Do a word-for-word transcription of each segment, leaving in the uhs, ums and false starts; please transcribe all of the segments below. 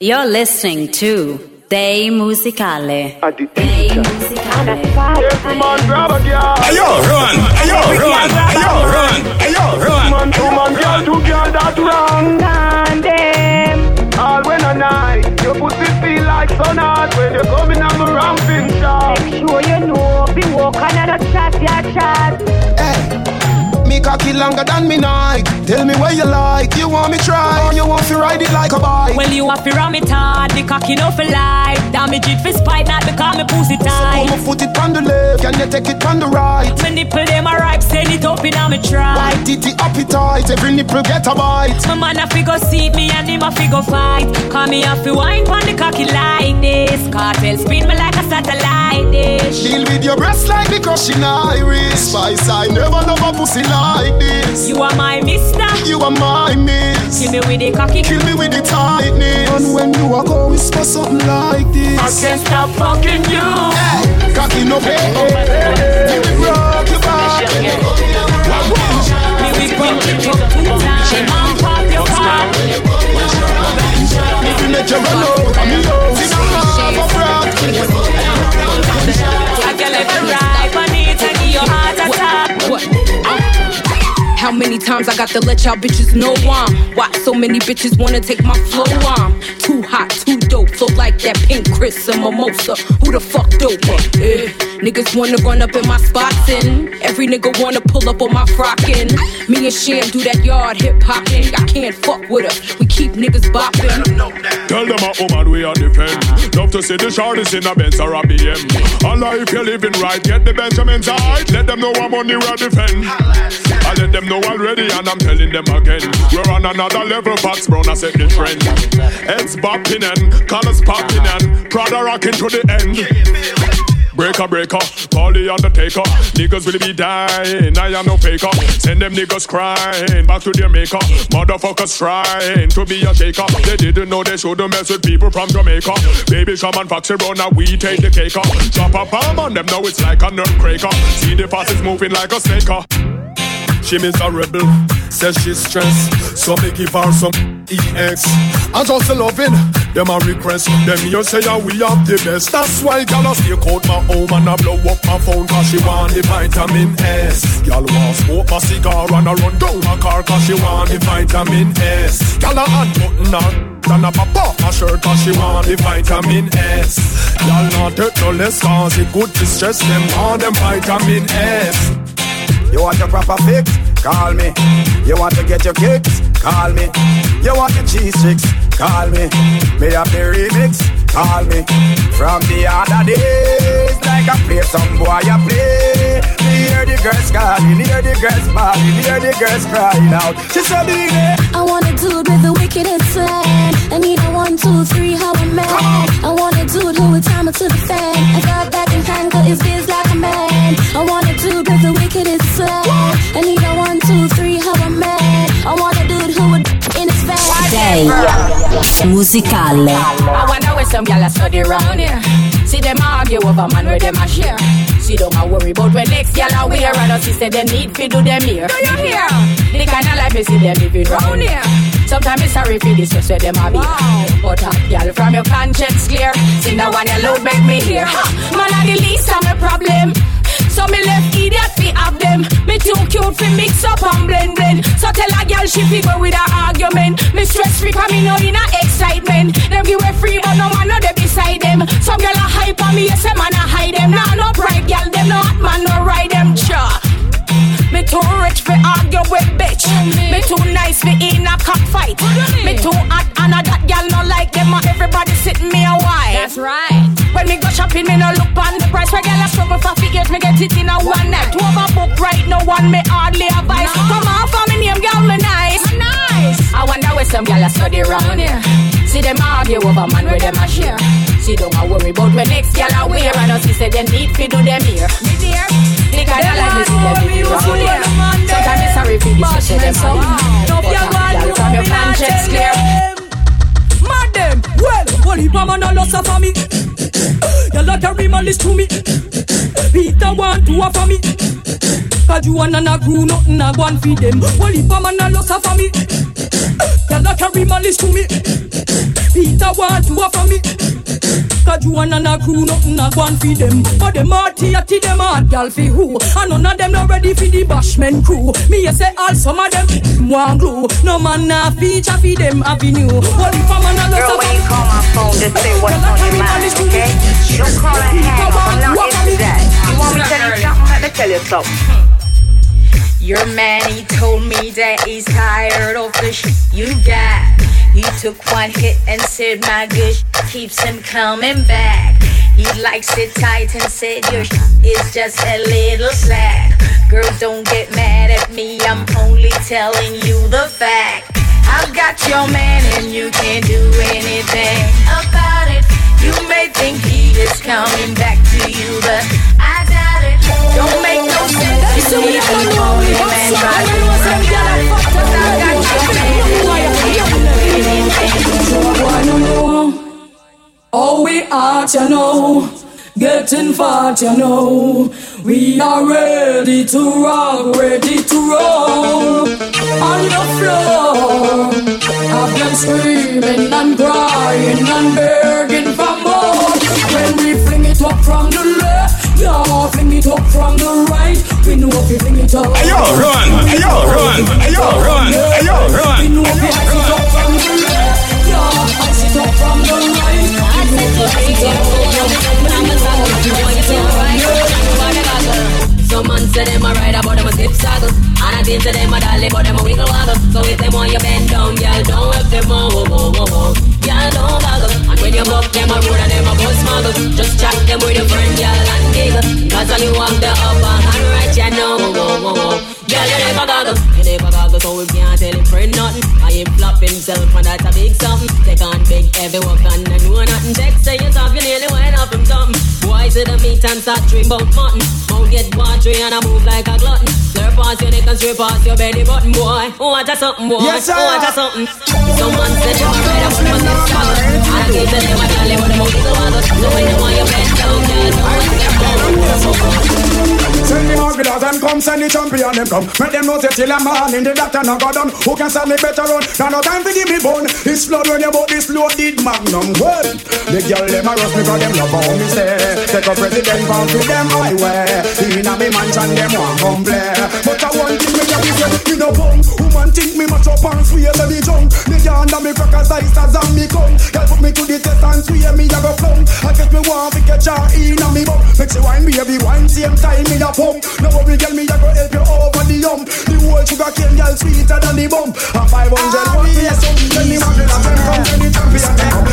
You're listening to Dei Musicale. Dei Musicale. Every man grab a girl. Ayo, run. Ayo, run. Ayo, run. Ayo, run. Two man girl, two girl, that's wrong. Damn them. All when a night. Your pussy feel like sun hot when you're coming on the ramping shop. Make sure you know. Be walking and a chat, your chat. Hey, me cocky longer than me night. Tell me where you like, you want me try, or you want to ride it like a bike. Well, you want to ram it hard, the cocky no for life. Damage it for spite, not because me pussy tight. So put my foot it on the left, can you take it on the right? My nipple them a ripe, send it up in a me try. White titty appetite, every nipple get a bite. My man a fi go seat me and him a fi go fight. Cause me a fi wine pon the cocky like this. Cartel spin me like a satellite dish. Deal with your breasts like the crushing iris. Spice, I never love a pussy like this. You are my miss. You are my miss. Kill me with the cocky. Kill me with the tightness. And when you are going for something like this, I can't stop fucking you. Hey, cocky no pay. You will rock your back. Me will rock you two times. I'm pop your heart. Me will make you run out. I'm yours. You don't have a rock. I can let you ride. I need to give your heart a tap. What? How many times I got to let y'all bitches know I'm why so many bitches wanna take my flow? I'm too hot, too dope, so like that pink Chris and mimosa. Who the fuck dope? Eh, niggas wanna run up in my spots and every nigga wanna pull up on my frockin'. Me and Sham do that yard hip hopping. I can't fuck with us. We keep niggas bopping. Tell them a woman we are defend. Love to see the shorties in a Benz or a B M. Allah, if you're living right, get the Benjamins out. Let them know I'm on the road defend. I let them know. Already, and I'm telling them again, we're on another level. Fox Brown has set the trend. Heads bopping and colors popping and Prada rocking to the end. Breaker, breaker, call the undertaker. Niggas will be dying, I am no faker. Send them niggas crying back to their maker. Motherfuckers trying to be a shaker. They didn't know they shouldn't mess with people from Jamaica. Baby Sham and Foxy Brown, now we take the cake. Drop a bomb on them, now it's like a nerve cracker. See the fastest moving like a snaker. She miserable, says she's stressed, so me give her some E X. I just loving them a request. Them you say that we have the best. That's why girl I stick out my home and I blow up my phone, cause she want the vitamin S. Girl want smoke my cigar and I run down my car, cause she want the vitamin S. Girl I unbutton her and I pop off my shirt, cause she want the vitamin S. Girl not take no less, cause it good to stress them on them vitamin S. You want your proper fix? Call me. You want to get your kicks? Call me. You want the cheese sticks? Call me. Me have the remix? Call me. From the other days, like I play some boy, I play. Me hear the girls calling, hear the girls bawling, hear the girls crying out. She said, I want a dude with the wickedest slang. I need a one, two, three, how a man. I want a dude who would time it to the fan. I got that and tangle his biz like a man. I want a dude with the wickedest slang. I need a one, two, three, how a man. I want a dude who would in his fan. Dei Musicale. I wonder where some y'all are study round here. See them argue over man where them a share. She don't ma worry about when next y'all are wear. And she said them need fi do them here. Do you hear? The kind of life you see them living round here. Sometimes it's sorry for this, just where them a be. But uh, y'all from your conscience clear. See now one you load make me hear. Man are the least of my problem. So me left idiot fi have them. Me too cute fi mix up and blend blend. So tell a girl she fi go with her argument. Me stress free cause me no in a excitement. Them give way free but no man no dey beside them. Some girl a hype on me, yes a man a hide them. Nah no pride girl, them no hot man no ride them. Sure. Me too rich fi argue with bitch. Me too nice fi in a cockfight. Me too hot and a that girl no like them. Everybody sit me a wife. That's right. When me go shopping, me no look on the price. Where girl a struggle for figures, me get it in a one night. Two of a book right now, one me hardly advise. No. Come on for me name, girl, me nice. Me nice. I wonder where some girl a study round here. See them argue over man where them a share. She don't a worry about when next girl a wear. And us she say them need fi do them here. Me dear, they kinda like me see them me round here. Sometimes me sorry for this, she say them out. No girl from your conscience clear. Mad them, well, only mama no lost her for me. Y'all not carry my list to me. He don't want to offer me. Cause you and a grew nothing I want feed them. Well, if a man a loss for me, y'all carry malice to me. Peter want you for me. Cause you and a grew nothing I want feed them. But them hearty hearty them hard y'all fi who. And none of them not ready for the bashman crew. Me a say all some of them want glue. No man a feature feed them avenue. Well, if a man a loss for me, you call my phone just say what's on your mind, okay? Don't call and hang up. I'm not into that. You want me to tell you something? Let me tell you something. Your man, he told me that he's tired of the shit you got. He took one hit and said my good shit keeps him coming back. He likes it tight and said your shit is just a little slack. Girl, don't get mad at me, I'm only telling you the fact. I've got your man and you can't do anything about it. You may think he is coming back to you, but I doubt it. Don't make no sense to me. I'm the only man trying to work out it. Cause I've got your man and you can't do anything. Oh, we are, you know, getting fat, you know. We are ready to rock, ready to roll. On the floor, I've been screaming and crying and begging for more. When we fling it up from the left, y'all fling it up from the right. We know if we fling it up. Ayo, run! Ayo, run! Ayo, run! Ayo, run! We know if we ice it up from the left, y'all ice it up from the right. Some man say them a ride but them a zip saddle. And I think to them a dolly but them a wiggle waggle. So if them want you bend down, y'all don't help them all. Y'all don't boggle. And when you buck them a road and them a bus smuggle, just chat them with your friend, y'all and giggle. Cause all you walk the upper hand right, you know. Y'all you never goggle, you never goggle. So we can't tell him friend nothing. I ain't flop himself and that's a big something. They can't beg everyone and I know nothing. Text say you talk, you nearly went off from something. Why to the meat and start dream about mutton? Mouth get watery and I move like a glutton. Slurp past your neck and straight past your belly button, boy. Oh, I just something, boy. Yes, oh, I just something. Someone said you were right, I put myself down. I gave to them a dolly, but the mouth is a water. So when you want your best down, yeah, someone's left down. Send me hungry out and come, send the champion them come. Make them know say till I'm on in the doctor now got done. Who can sell me better run? Now no time to give me bone. This flood when you bought this loaded magnum. The girl them a rush because them love how me say. Take a president bound to them highway. In a me mansion them want come play. But I want thing me can be said, me no bum. Woman think me match up and swear to me junk. They can't have me crackers like stars and me come. Girl put me to the test and swear me a go plum. I guess me want to catch her in a me bum. Make she wine baby wine same time in a pump. No worry girl me a go help you over the hump. The whole sugar cane girl sweeter than the bump. And five hundred one day something. Then the man will come to the champion.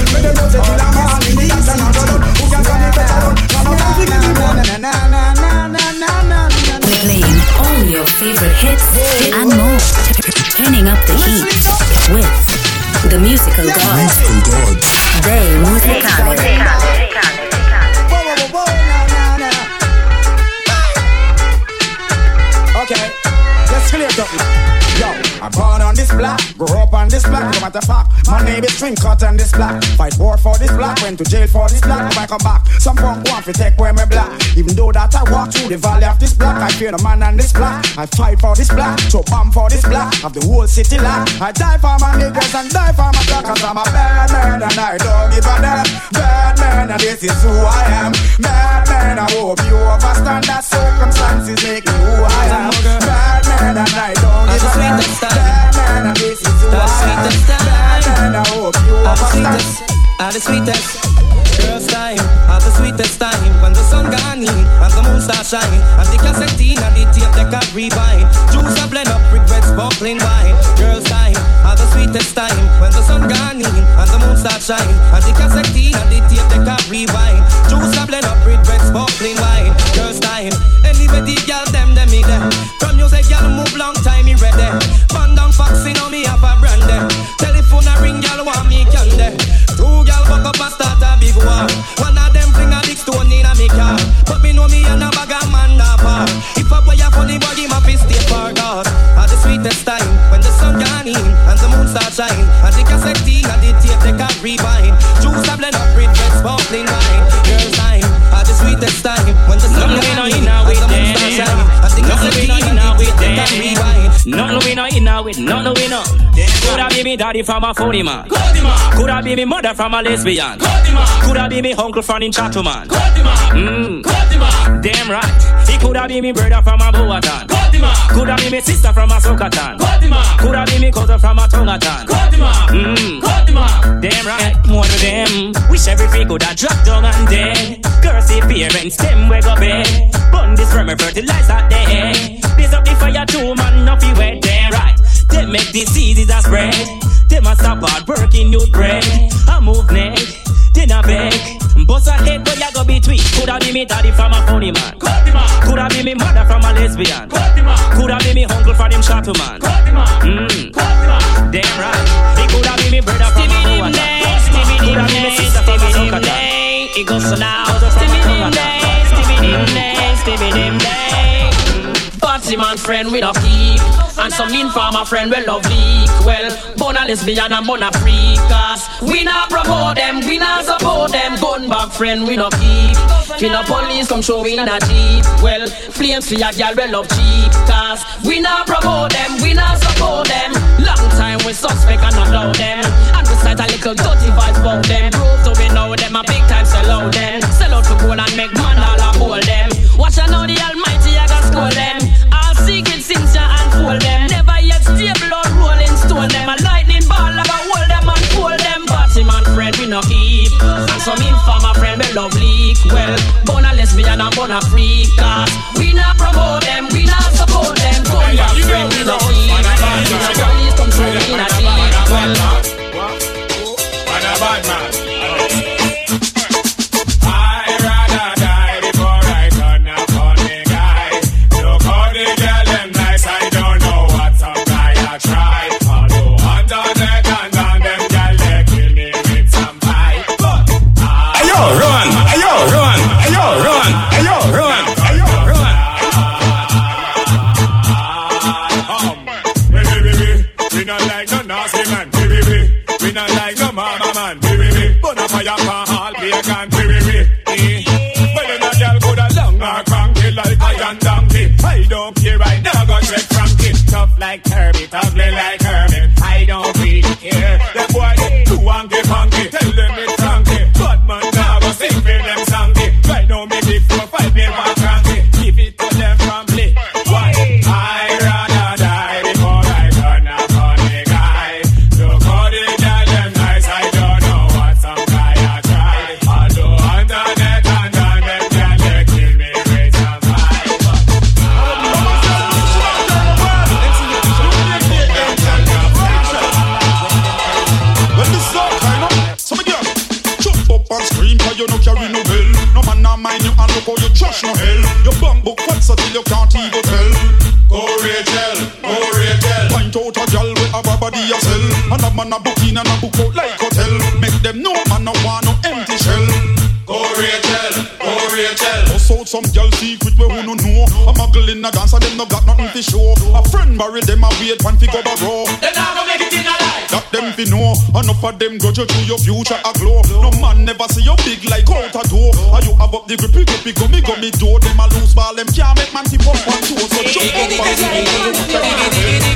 Make them know say till I'm all in the dance and I'm done. Who can stand it better run? Now no time to give me one. We're playing all your favorite hits and more. Turning up the heat with the musical gods. Dei Musicale. I born on this block, grew up on this block, no matter fuck. My name is Trim Cut on this block. Fight war for this block, went to jail for this block. When I come back, some punk want to take away my block. Even though that I walk through the valley of this block, I fear the man on this block. I fight for this block, so bomb for this block. Have the whole city locked. I die for my niggas and die for my block. Cause I'm a bad man and I don't give a damn. Bad man and this is who I am. Bad man, I hope you understand that circumstances make me who I am. Bad man and I don't give a damn. Bad man and this is who I am. Bad man, I hope you understand. I'm the sweetest, girls' time, I'm the sweetest time. When the sun gone in and the moon starts shining, and the cassette and the tape they can't rewind. Juice a blend up, regrets bubbling wine. Girls' time, I'm the sweetest time. When the sun gone in and the moon starts shining, and the cassette and the tape they can't rewind. Juice a blend up, regrets bubbling wine. Girls' time, anybody girl them them me them. From you say girl move long time me ready. Fun down foxy now me have a brand them. Telephone a ring girl want me candy. Two girl fuck up and start a big war. One of them bring a big stone in a me car. But me know me and a bag of man da par. If a boy a funny boy, him a fi stay far gone. At the sweetest time, when the sun gone in and the moon start shine, and the cassette and the tape they can't rewind. Juice a blend up with red sparkling wine. Girls' time, at the sweetest time, when the sun gone in and the moon start shine, and the cassette Not the winner in now with not the winner. Coulda be me daddy from a phony man. Coulda be me mother from a lesbian. Coulda be me uncle from in Chatterman. Mm. Damn right. He coulda be me brother from a Boatan. Coulda be me sister from a Sokatan. Coulda be me cousin from a Tongatan. Mm. Damn right. More of them. Wish every freak coulda dropped down and dead. Cursey parents them we go bed. Burn this from a fertilizer day. Blaze up the fire too man, no fee wet. Damn right. They make diseases and spread. They must have hard working youth bread. I move neck, then I beg. Boss I hate but ya go between. Coulda be me daddy from a funny man. Coulda be me mother from a lesbian. Coulda be me uncle from him shadow man. Mm. Damn right. It coulda be me brother from a Boatan. Coulda be me sister from a Sokatan. It goes so loud. Stimmy-dim day, stimmy-dim-day, stimmy-dim-day. Party man friend with a peak. And some informer friend well love leak. Well, bona lesbian and bona freak. Cause we not promote them, we not support them. Gun back friend we no keep. Feel the police come show we in a jeep. Well, flames for your girl well love cheap. Cause we not promote them, we not support them. Long time we suspect and allow them. And we start a little dirty vibes about them. So we know them a big time. Sell out them, sell out for gold and make man all a bowl them. Watch out now the Almighty, I got scold them. All secret sins ya unfold them. Never yet stable or rolling stone them. A lightning ball, I got hold them and fold them. Party man friend we no keep. And some informer friend we love leak. Well, bona lesbian and bona freak. Cause we not promote them, we not support them. Bona friend we no keep. And the police come through in a jeep. Well, and a bad man. Like Herbie, ugly like Herbie. I don't really care. The boy too wonky, funky. Tell them it's funky. But man, now go sing for them songy. Right now, make it for five men, one cranky. Give it to them from play. Why? I rather die before I turn a funny guy. Look how they tell them nice. I don't know what some guy I try. Although under that and on them, can they kill me with some vibe? Mind you and look how you trash no hell. Your bunk book what's so till you can't even tell. Go Rachel, go Rachel. Point out a girl with a body yourself. And a man a book in and a book out like hotel. Make them know man no want no empty shell. Go Rachel, go Rachel. Bust out some girl secret where who no know. A muggle in a dancer them no got nothing to show. A friend buried them a wait one fi go barrow. They not gonna make it in a life. That them fi know. Enough of them grudge you to your future a glow. No man never see you big like out a door. Up the grippy grippy gummy gummy door. Them a loose ball. Them can't make man tip up one two. So jump up and see me.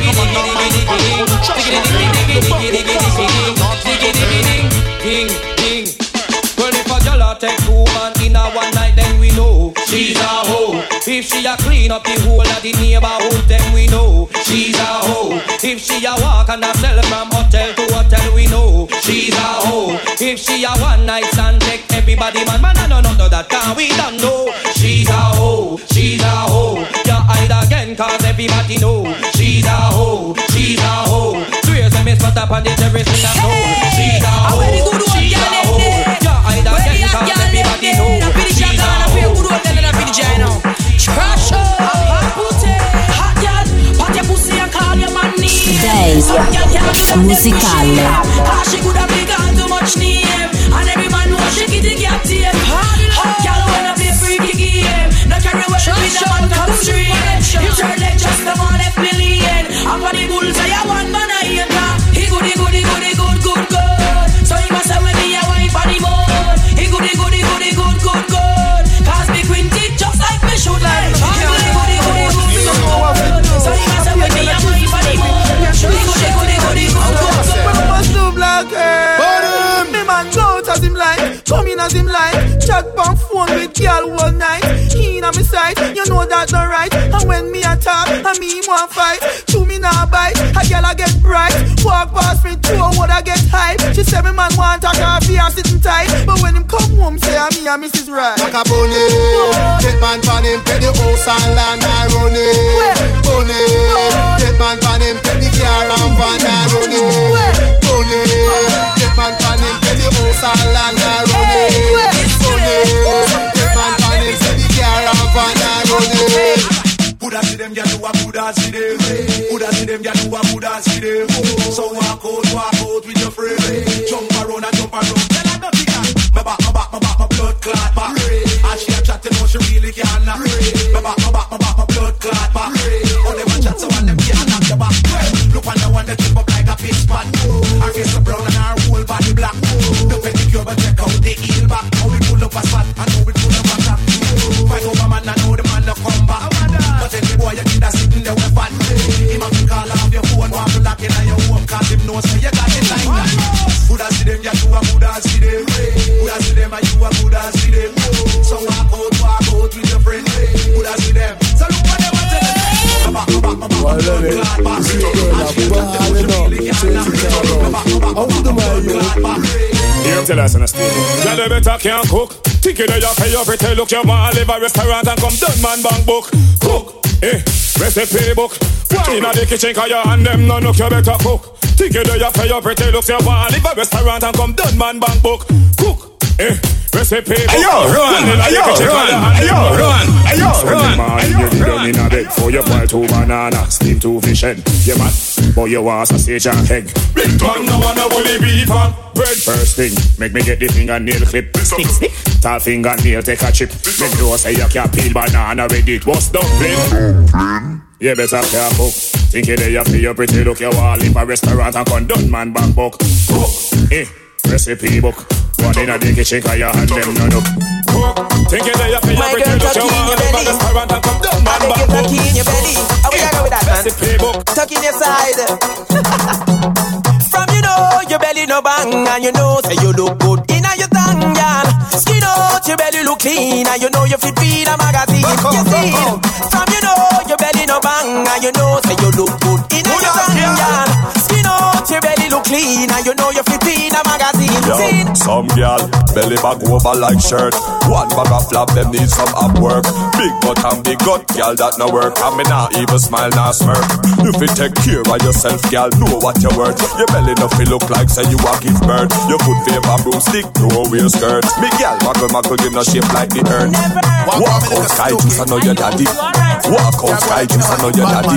No man not mind me. I'm going to trash my head. The back of the house I'm not even dead. Ding, ding. Well, if a girl a take two man in a one night, then we know she's a hoe. If she a clean up the whole of the neighborhood, then we know she's a hoe. If she a walk and a sell from hotel to hotel, we know she's a hoe. If she a one night stand take everybody man, man, I don't know no, that can we don't know. She's a hoe, she's a hoe. Yeah, hide again cause everybody know. She's a hoe, she's a hoe. Swears and me spot up on the terrace in a hole. She's a hoe, she's a hoe. Yeah, hide again cause everybody know. She's a hoe. Crash up, hot pussy, hot girl. Pat your pussy and call your man name. Dei Musicale. She could have begun too much name. And every man knows she get it, get it. Hot girl wanna play freaky game. No carry what you need, no man come straight. You turn like just the man left million. Up on the bullseye, one man I ain't got. He good, he good, he good, he good, good, good. So he life, come in as him life. Chat bank phone with y'all all night. He in a me sight, you know that's not right. And when me attack, and me want fight. To me now bite, a girl I get bright. Walk past me too, what I get hype. She said me man want a coffee and sitting tight. But when him come home, say I me and Missus Right. Like a bunny, oh. Get man pan him, pay the house and land and run it. Bunny, oh. Get man pan him, pay the car and van and run it. Bunny, oh. Get man pan him, pay the house and land and run it. Bunny, oh. Get man pan him, pay the car and van and run it. Buddha see them, get to a Buddha see them. Buddha see them, get to a Buddha see them. So walk out, walk out with your friend. Jump around and jump around. Tell her nothing. My back, my back, my back, my blood clot back. And she a chatting how she really can't knock. My back, my back, my back, my blood clot back. All them a chat so and them can't knock your back. Look on the one that trip up like a fish pan. Her face so brown and her whole body black. The pedicure but check out the heel back. How we pull up a spot and how we pull up a trap. Fight over man and how the man look come back. But any boy you kid a sitting there with fat. Him a pick all off your phone. Want to lock in on your home cause him knows so you got it like that. Good as see them, you do a good as see them. Good as see them and you a good as see them. So walk out, walk out with your friend. Good as see them. So look what they want to do. I love it. See you girl, I put my hand in up. Change it down. Out the way you look. Here tell us on a stage. Y'all the better can't cook. Think you know you pay your pretty look. You want to live a restaurant and come done man bank book. Cook, eh, recipe book. Why inna the kitchen cause your hand them no look. You better cook. Think you know you pay your pretty look. You want to live a restaurant and come done man bank book. Cook. Eh, recipe. Ayo, run, ayo, run, ayo, run, ayo, run, ayo, run. You in a bed for your boil two banana, steam two fish head. You mad, but you want sausage and egg. Big man, no wanna bully beef and bread. First thing, make me get the fingernail clip. Tall fingernail, take a chip. Make you say you can't peel banana with it. What's dumpling? You better careful. Think you there you feel your pretty look. You want leave a restaurant and condone man back book. Cook, eh, recipe book. One in a dicky shake your hand them no no. Take it up in your belly. I make you tuck in your belly. How we go with that man? Tuck in your side. From you know your belly no bang and you know say you look good inna your tongue, girl. Skin out your belly look clean and you know you fit feed a magazine. You see? From you know your belly no bang and you know say you look good inna your tongue, girl. Skin out your belly look clean and you know you fit feed a magazine. Yo, some girl, belly bag over like shirt. One bag of flap, them need some up work. Big butt and big gut, girl, that no work. I me not even smile, not smirk. If you take care of yourself, girl, know what you're worth. Your belly nothing look like, say you a give birth. Your good favor, broomstick, no wear skirt. Me girl, mackle, mackle, give no shape like the earth. Walk out, sky juice, I know your daddy. Walk out, sky juice, I know your daddy.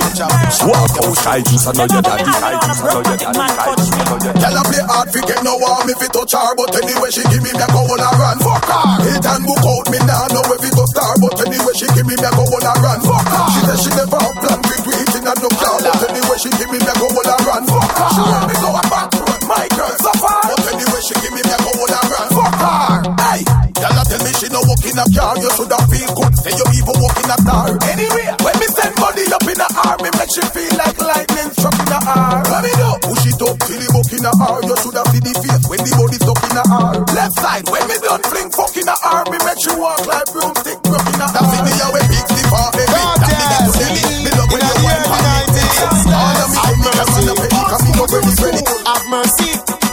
Walk out, sky juice, I know your daddy. Sky juice, I know your daddy. Girl, I play hard, forget no warm if it touch her. But anyway she give me me a go on a run, fuck her. Hit and book out, me now know if it go star. But anyway she give me me a go on a run, fuck her. She said she never have planned with we eating and no clown. But anyway she give me me a go on a run, fuck her. She want me go a back to run my girl so far. But anyway she give me me a go on a run, fuck her. Hey, y'all not tell me she no walk in a car. You should have feel good, say you even walk in a car. Anyway, when me send money up in a arm, me make she feel like lightning struck in a arm. Let me know, push it up till he walk in a arm. You should have see the face when the body's up in a arm. Left side, when me done fling fuck in a arm, me make you walk like broomstick broke in a arm. That video we big the far, baby. That video to Nelly, me love when you wine for me. All of me, me just on the penny, cause me know where it's ready. Have mercy.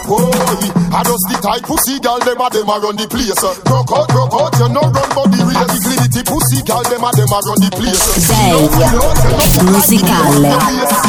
Holy, I just the tight pussy girl, them a them a run the place. Broke out, broke out, you no run for the race. The gritty pussy girl, them a them a run the place. Dei Musicale.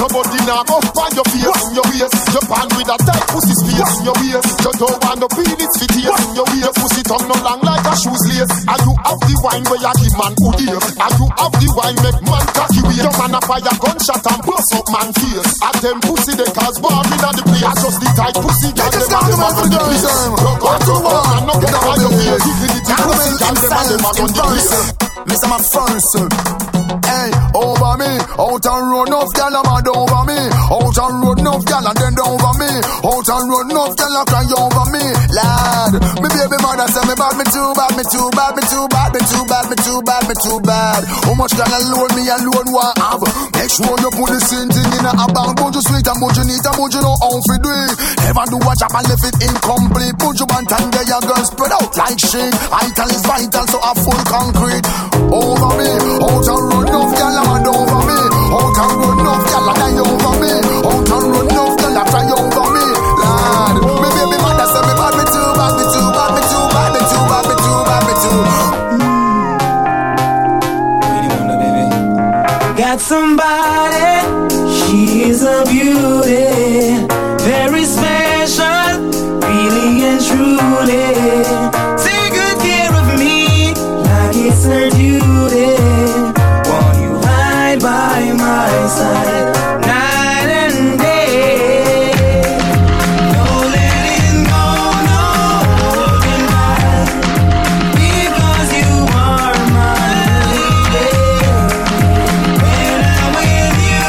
Nobody now go find your face in your waist. Your band with a tight pussy space in your waist. You don't want no penis fit here in your waist. Pussy tongue no long like a shoes lace. And you have the wine where you give man good ear. And you have the wine make man cocky wear. Your man a fire gunshot and bust up man face. And them pussy they cause war in the place. I just the tight pussy girl. Just got the man to the police. Got to one, and not get a fire here. Got to man in silence, in France. Mister my France. Hey, over me. Out and road, enough girl, I'm mad over me. Out and road, enough girl, and then down over me. Out and road, enough girl, I cry over me. Lad, me baby mother said me bad, me too bad, me too bad, me too bad, me too bad, me too bad, me too bad. How much can I loan me alone want have? Make sure you put the same thing in a bank. But you sweet and but you neat and but you know how to do it. Never do a job and left it incomplete. Put your band and get your girl spread out like shit. Vital is vital, so I full concrete. Over me, out and road enough, girl, I'm mad over me. Out and road enough, girl, I die over me. Out and road enough, girl, I try over me. Lad, me baby mother say me bad, me too bad, me too bad, me too bad, me too bad, me too bad, me too bad. Got somebody, she is a beauty, very special, really and truly. It's her duty. Won't you hide by my side night and day? Don't let it go, no holding back, because you are my lady. When I'm with you,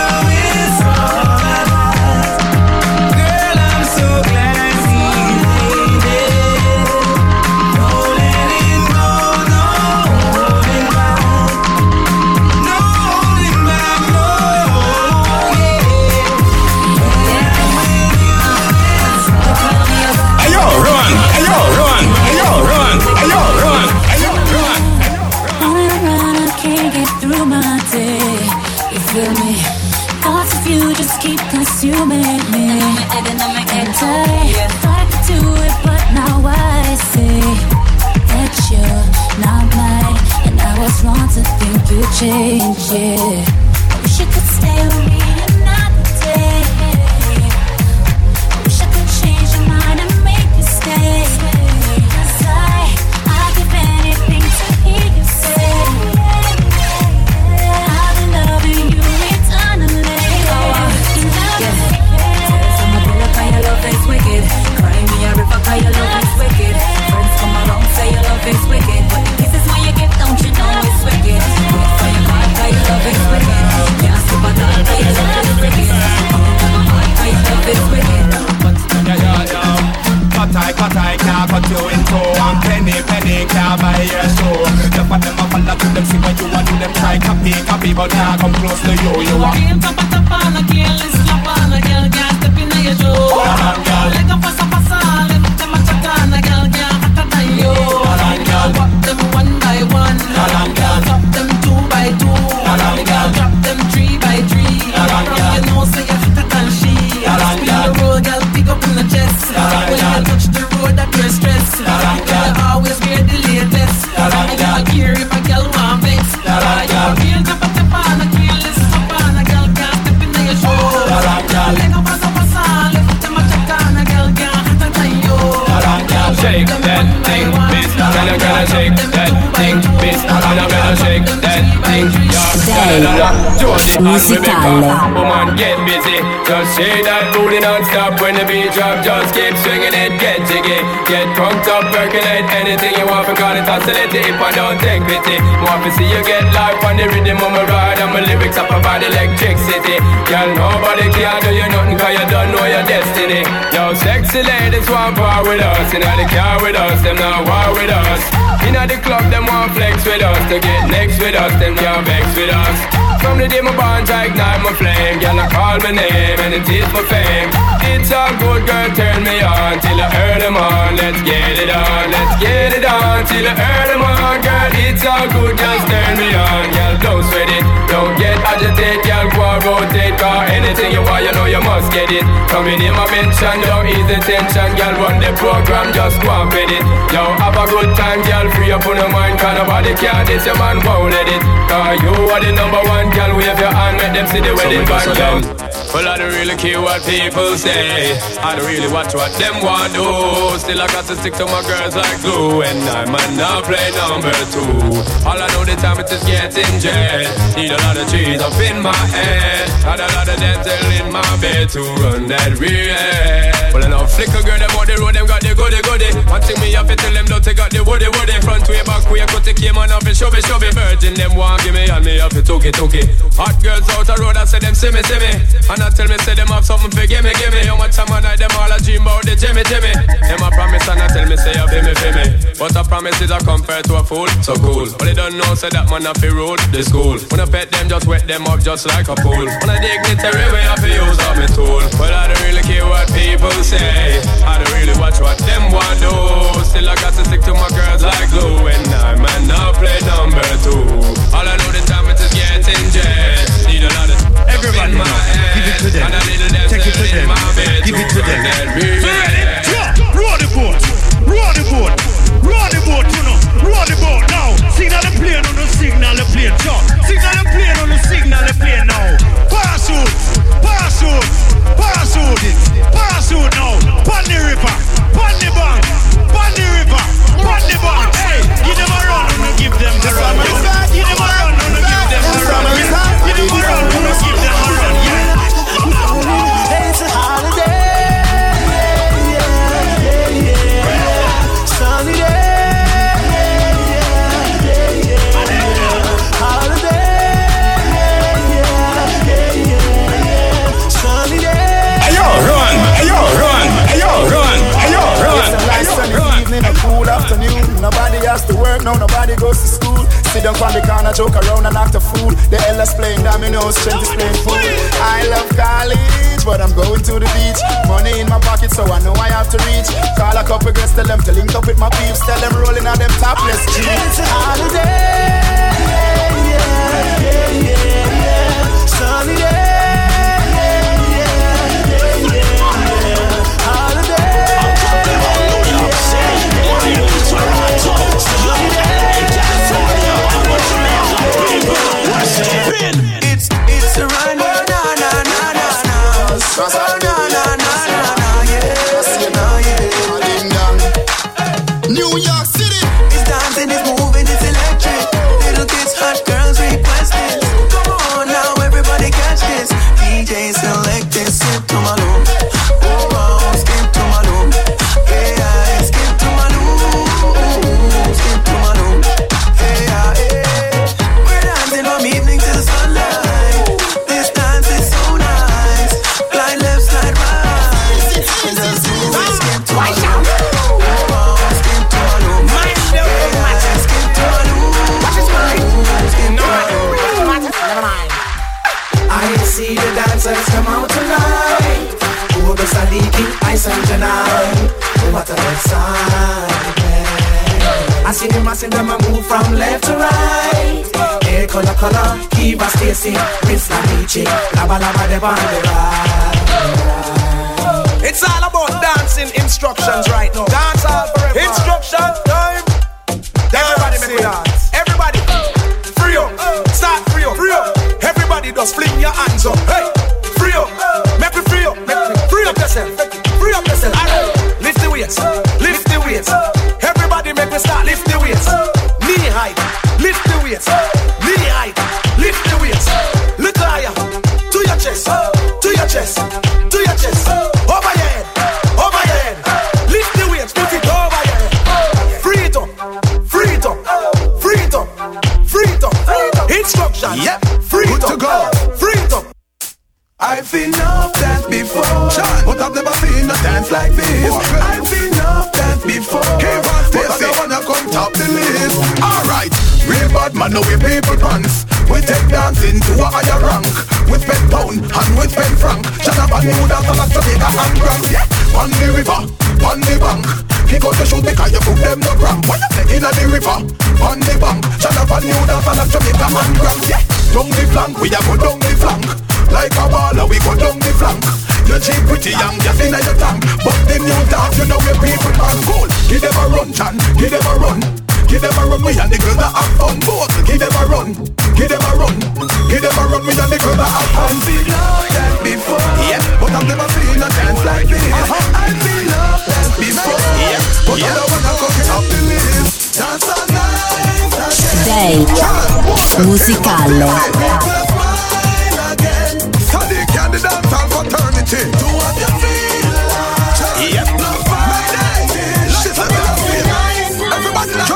it's all I got. Girl, I'm so glad we made it. Don't let it go. You made me economic and tight. Yeah. Thought I could do it, but now I see that you're not mine, and I was wrong to think you changed. Yeah, I wish you could stay with me another day. I wish I could change your mind and make you stay. 'Cause I, I give anything to hear you say. I've been loving you eternally. It's wicked. Cry me a river, cause your love is wicked. Friends come around, say your love is wicked. But the kisses when you give, don't you know it's wicked? Wait for your heart, cause your love is wicked. Can't sleep at all, cause your love is wicked. Come to my heart, cause your love is wicked. Yeah, yeah, yeah. Cut I, cut I, can't cut you in two. And penny, penny, can't buy your show. Jump on them and follow to them, see what you want to them. Try copy, copy, but can't come close to you. You want to jump on the phone, I can't listen to the girl, can't step in your show. Let them pass up, pass up, let them check on the girl, can't attack on you. Pop them one by one, pop them two by two, drop them three by three. You know, say you attack on she. Spin the road, girl, pick up in the chest. When you touch the road, that you're stressed. Girl, always wear the latest. I don't care if a girl won't vex. Girl, feel the butter pan, I can't listen to pan. A girl can't step in your shoes. Leg up as a person, left them a check on. A girl can't hit and tie you. Shake that thing, bitch. Tell a girl to shake that thing, bitch. Tell a girl to shake that thing. Dei Musicale. Woman, get busy. Just shake that booty non-stop. When the beat drop, just keep swinging it. Get jiggy, get crunked up, percolate. Anything you want, forgot it, oscillate. If I don't take pity, want to see you get life on the rhythm of my ride. And my lyrics up about electricity. Girl, nobody can do you nothing, cause you don't know your destiny. Yo, sexy ladies want power with us. Inna the car with us, them not war with us. Inna the club, them want flex with us. To get next with us, them can't vex with us. From the day my bonds, I ignite my flame. Girl, I call my name and it is my fame. It's all good, girl, turn me on. Till I earn them on, let's get it on. Let's get it on, till I earn them on. Girl, it's all good, just turn me on. Girl, don't sweat it, don't get agitated. Girl, go and rotate, cause anything you want, you know you must get it. Coming in my mention, don't ease the tension. Girl, run the program, just go and it. Yo, have a good time, girl. Free up on your mind, cause nobody care. This your man won't let it. Cause you are the number one, girl. Wave your hand, make them see the wedding band, girl. Well, I don't really care what people say. I don't really watch what them want do. Still I got to stick to my girls like glue. And I might not play number two. All I know the time is just getting jet. Need a lot of cheese up in my head. Had a lot of dental in my bed to run that real. Well, I know flicker girl, them on the road, them got the good. Goody goody, one thing me have to tell them don't take out the woody woody. Front way back way, cut the came on off and shove it shove it. Virgin them want give me and me have to took it took it. Hot girls out the road I say them see me see me, and I tell me say them have something for give me give me. How much time I night them all I dream about the Jimmy Jimmy. Them I promise and I tell me say you be me for me. But I promise is I compare to a fool, so cool. But they don't know, say so that man a fi rude, this cool. When I pet them, just wet them up just like a pool. When I dignitary way, I fi use up my tool. But I don't really care what people say, I don't really watch what them want do. Still I got to stick to my girls like glue. And I man now play number two. All I know the time is just getting jet. Need a lot of everybody in my head. Give it to them, take it to them, give it to them. Roll the boat, roll the boat, roll the boat, you know, roll the boat now. Signal the plane, on the signal the plane, chop. Signal the plane, on the signal the plane now. Parachute, parachute, parachute it, parachute now. Pon the river, pon the bank, pon the river, pon the bank. Hey, give them a run, no give them the run. Give them a run, no give them the run. Give them a run, no give them the run. It's a holiday. Afternoon. Nobody has to work, no, nobody goes to school. Sit down on the corner, joke around and act a fool. The L S playing dominoes, strength is playing fool. I love college, but I'm going to the beach. Money in my pocket, so I know I have to reach. Call a couple girls, tell them to link up with my peeps. Tell them rolling on them topless jeans. It's a holiday, yeah, yeah, yeah, yeah, yeah. Sunny day. It's it's a run, no no no no no no. Oh no no no no no yeah, no yeah. New York City. It's dancing, it's moving, it's electric. Little kids, hot girls request it. Come on now, everybody catch this. D J select this, sip to my loop. Oh wow, skip to my loop. Hey I skip to my loop, skip to my loop. Hey I. From evening to the sunlight, this dance is so nice. Blind left, slide right. And the zoo is skip to a loop. Oh, oh, skip to a loop. Yeah, skip to a loop. Watch his mind. Skip to a loop. Never mind. I see the dancers come out tonight. Who was a leaking ice and tonight? What a good sign. I see them, I see them, I move from left to right. Color, color, keep us tasting. Rinse la beachy, lava, lava, de bandera. It's all about dancing instructions right now. Dance all forever. Instruction time. Everybody make me dance. Everybody. Free up. Start free up. Free up. Everybody just fling your hands up. Hey. Free up. Make me free up. Make me free up yourself. Free up yourself. And lift the weights. Lift the weights. Everybody make me start lift the weights. Knee height. Lift the weights. Lift the weights, little higher, to your chest, to your chest, to your chest, over your head, over your head. Lift the weights, put it over your head. Free it up, free it up, free it up, free it up. Instruction, yep, free it up, to go, free it up. I've enough dance before, but I've never seen a dance like this. I've enough dance before, but I don't wanna come top the list. All right. Real bad man, no way people pants. We take dancing to a higher rank. With Ben Pound and with Ben Frank. Shut up and you down to Jamaica and Grand. Yeah, on the river, on the bank. He got to shoot because you put them no cramp. What you say? In the river, on the bank. Shut up and you down to Jamaica and Grand. Yeah, down the flank, we a go down the flank. Like a baller, we go down the flank. You cheap pretty young, just in your tank. But the new dance, you know we people are cool. Give them a run, Chan, give them a run. Give them a run, me and the girl that have fun. Both, give them a run, give them a run, give them a run, me and the girl that have fun. I've seen love dance before, yeah, but I've never seen a dance like this. Uh-huh. I've seen love dance before, yeah, but yeah. I don't wanna cook it up in this. Dance all night again. Dei Musicale. So they can dance all fraternity. Do what you feel like. Yep. Love my dance. She's a everybody who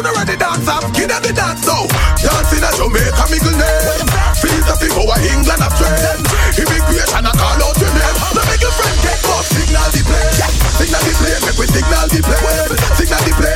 don't ready dance up, get at the dance now. Dancing at Jamaica, me good name. Feel the people who are England and friends. Immigration, I call out your name. Now make your friend get up, signal the play. Signal the play, make we signal the play. Signal the play.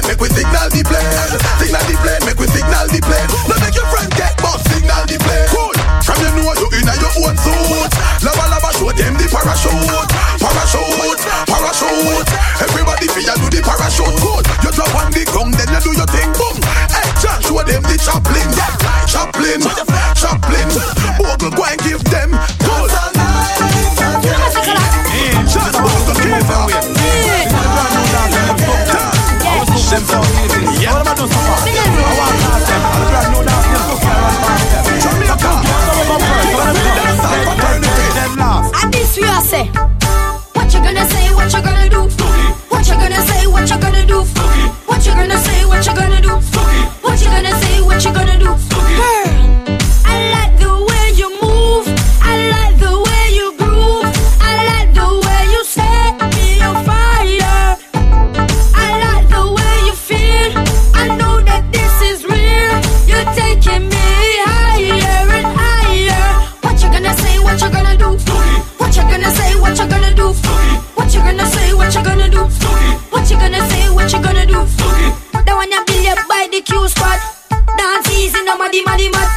what you gonna do? What you gonna say, what you gonna do? Girl, I like the way you move, I like the way you groove, I like the way you set me on fire, I like the way you feel, I know that this is real, you're taking me higher and higher. What you gonna say, what you gonna do? What you gonna say, what you gonna do? What you gonna say, what you gonna do? What you gonna say, what you gonna do? That one you build up by the Q spot. Dance easy, no muddy, muddy, mud.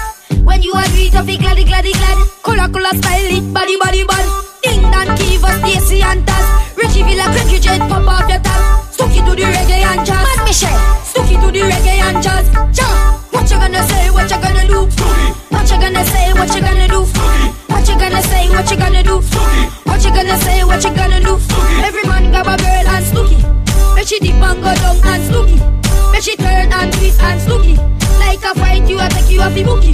When you are reach up, be glad, glad, glad. Color, color, style it, body, body, bud. Ding dong, Kiva, Stacy and Taz. Richie Villa, country jet, pop off your top. Stooky to the reggae and jazz. Mad Michelle, Stooky to the reggae and jazz. Jump. What you gonna say? What you gonna do? What you gonna say? What you gonna do? What you gonna say? What you gonna do? What you gonna say? What you gonna do? Every man got a girl and Stooky. Make she dip and go down and Stooky. Make she turn and twist and Stooky. Like a fight, you a take you off the bookie.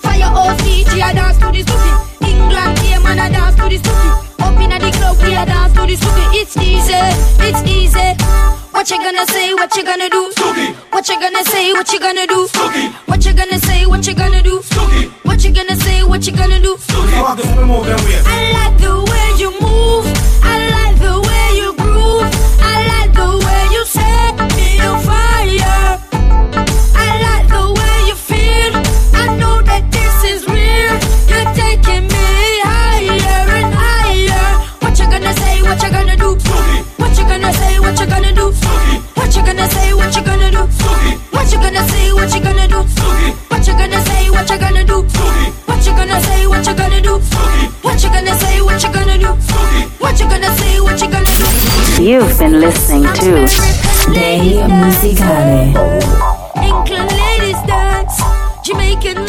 Fire O C G, I dance to the Stooky. England came and I dance to the Stooky. Up in the club, we a dance to the Stooky. It's easy, it's easy. What you gonna say? What you gonna do? Stooky. What you gonna say? What you gonna do? Stooky. What you gonna say? What you gonna do? Stooky. What you gonna say? What you gonna do? Stooky. I like the way you move. I like the way you groove. I like the way you set me on fire. I like the way you feel. I know that this is real. You're taking me higher and higher. What you gonna say? What you gonna do? What you gonna say? What you gonna do? What you gonna say? What you gonna do? What you gonna say? What you gonna do? What you gonna say? What you gonna do? What you gonna say? What you gonna do? What you gonna say? What you gonna do? What you gonna say? What you gonna do? You've been listening to Dei Musicale. England ladies dance, Jamaican